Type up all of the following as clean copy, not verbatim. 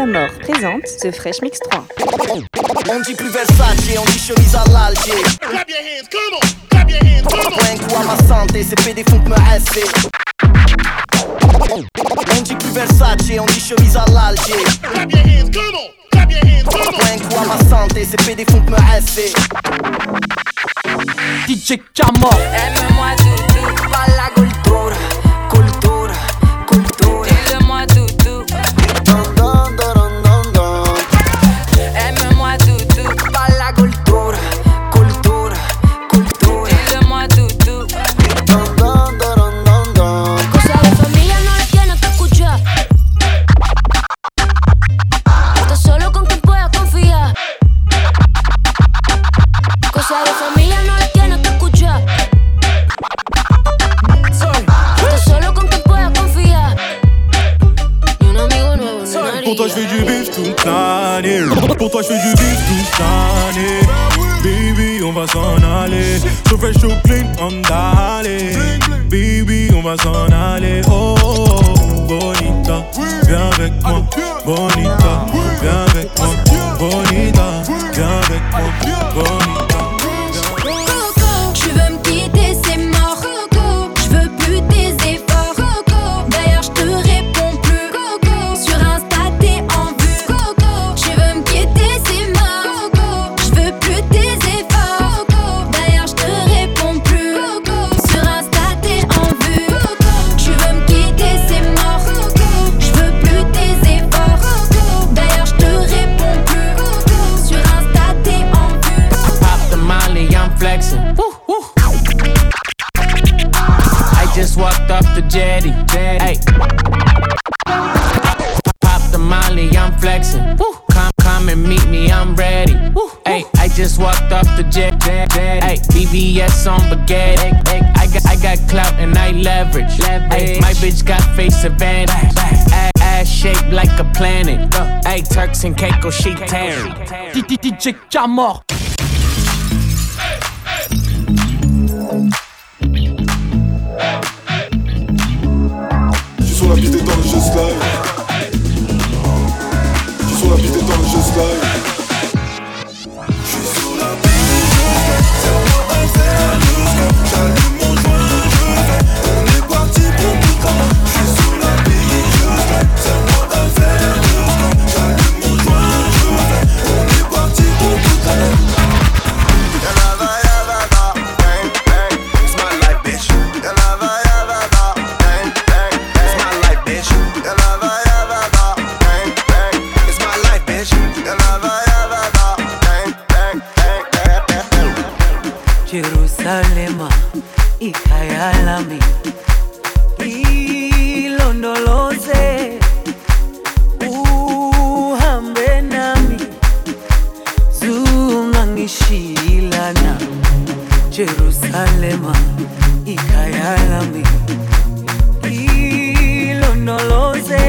Sycamore présente The Fresh Mix 3. On dit plus Versace, on dit chemise à l'Alger. Clap your hands, come on, clap your hands, come on. Prends un coup à ma santé, c'est pédé font me rester. On dit plus Versace, on dit chemise à l'Alger. Clap your hands, come on, clap your hands, come on. Prends un coup à ma santé, c'est pédé font me rester. DJ Camor. Aime-moi doudou, pas la culture, culture, culture. Dis-le-moi doudou. Aime-moi doudou, pas la culture, culture, culture. Dis-le-moi doudou. Cosa la familia no la tiene que escuchar. Está solo con quien pueda confiar. Cosa la familia no la tiene que escuchar. Está solo con quien pueda confiar. Y un amigo nuevo en el área. Pour toi je fais du bif toute l'année. Pour toi je fais du bif toute l'année. Baby on va s'en aller. So fresh, so clean, on d'aller. Baby on va s'en aller. Oh, oh, oh, bonita, viens avec moi. Bonita, viens avec moi. Bonita, viens avec moi. Bonita. Walked off the jetty, jetty. Pop the molly, I'm flexing. Woo. Come and meet me, I'm ready. Hey, I just walked off the jet, hey, BBS on baguette. I got clout and I leverage. Ay, my bitch got face advantage. Ass shaped like a planet. Hey, Turks and Caicos, she tearing. DJ Camor. Je suis sur la piste et dans le jeu slide. Je suis sur la piste et dans le jeu slide. Je suis sur la piste, c'est moi un zèle jusqu'à. J'allume mon joint, je vais. On est parti pour tout le temps. Je suis sur la piste, c'est moi un zèle jusqu'à. J'allume mon joint, je vais. On est parti pour tout le temps. Y'a la vaille. Jerusalema ikayalami ilondoloze uhambe nami zungangishilana Jerusalema ikayalami ilondoloze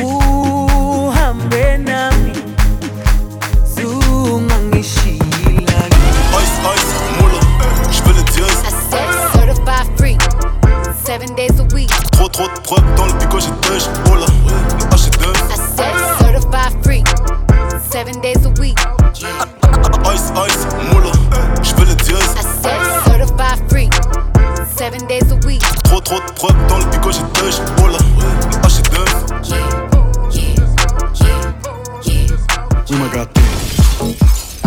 uhambe nami zungangishilana. Ice, moula, j'veux le dieu. Certified free, 7 days a week. Trop de prod dans le pico, j'ai deux, oh là, le H est deux. Certified free, 7 days a week. Ice, moula, j'veux le dieu. Certified free, 7 days a week. Trop de prod dans le pico, j'ai deux, oh là, le H est deux. Oh my god.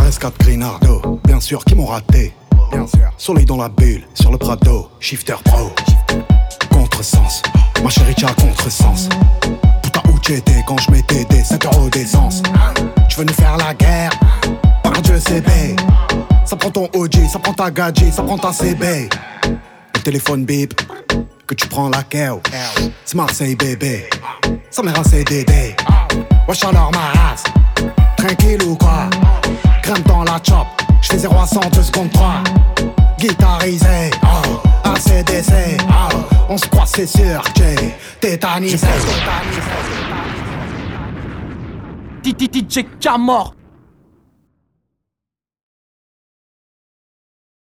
Rescate Grinardo, bien sûr qu'ils m'ont raté. Bien sûr. Soleil dans la bulle, sur le Prado, shifter pro. Contresens, ma chérie t'as contresens. Putain où t'étais quand je mettais des 7 euros d'essence. Tu veux nous faire la guerre, par Dieu c'est bé. Ça prend ton OG, ça prend ta gadget, ça prend ta CB. Le téléphone bip, que tu prends la keo. C'est Marseille bébé, ça m'est rassé dédé. Wesh alors ma race, tranquille ou quoi? Crème dans la chop, j'fais 0 à 100, 2 secondes 3. Guitarisé, oh, ACDC, oh, on se croit c'est sûr que j'ai tétanisé. DJ Camor.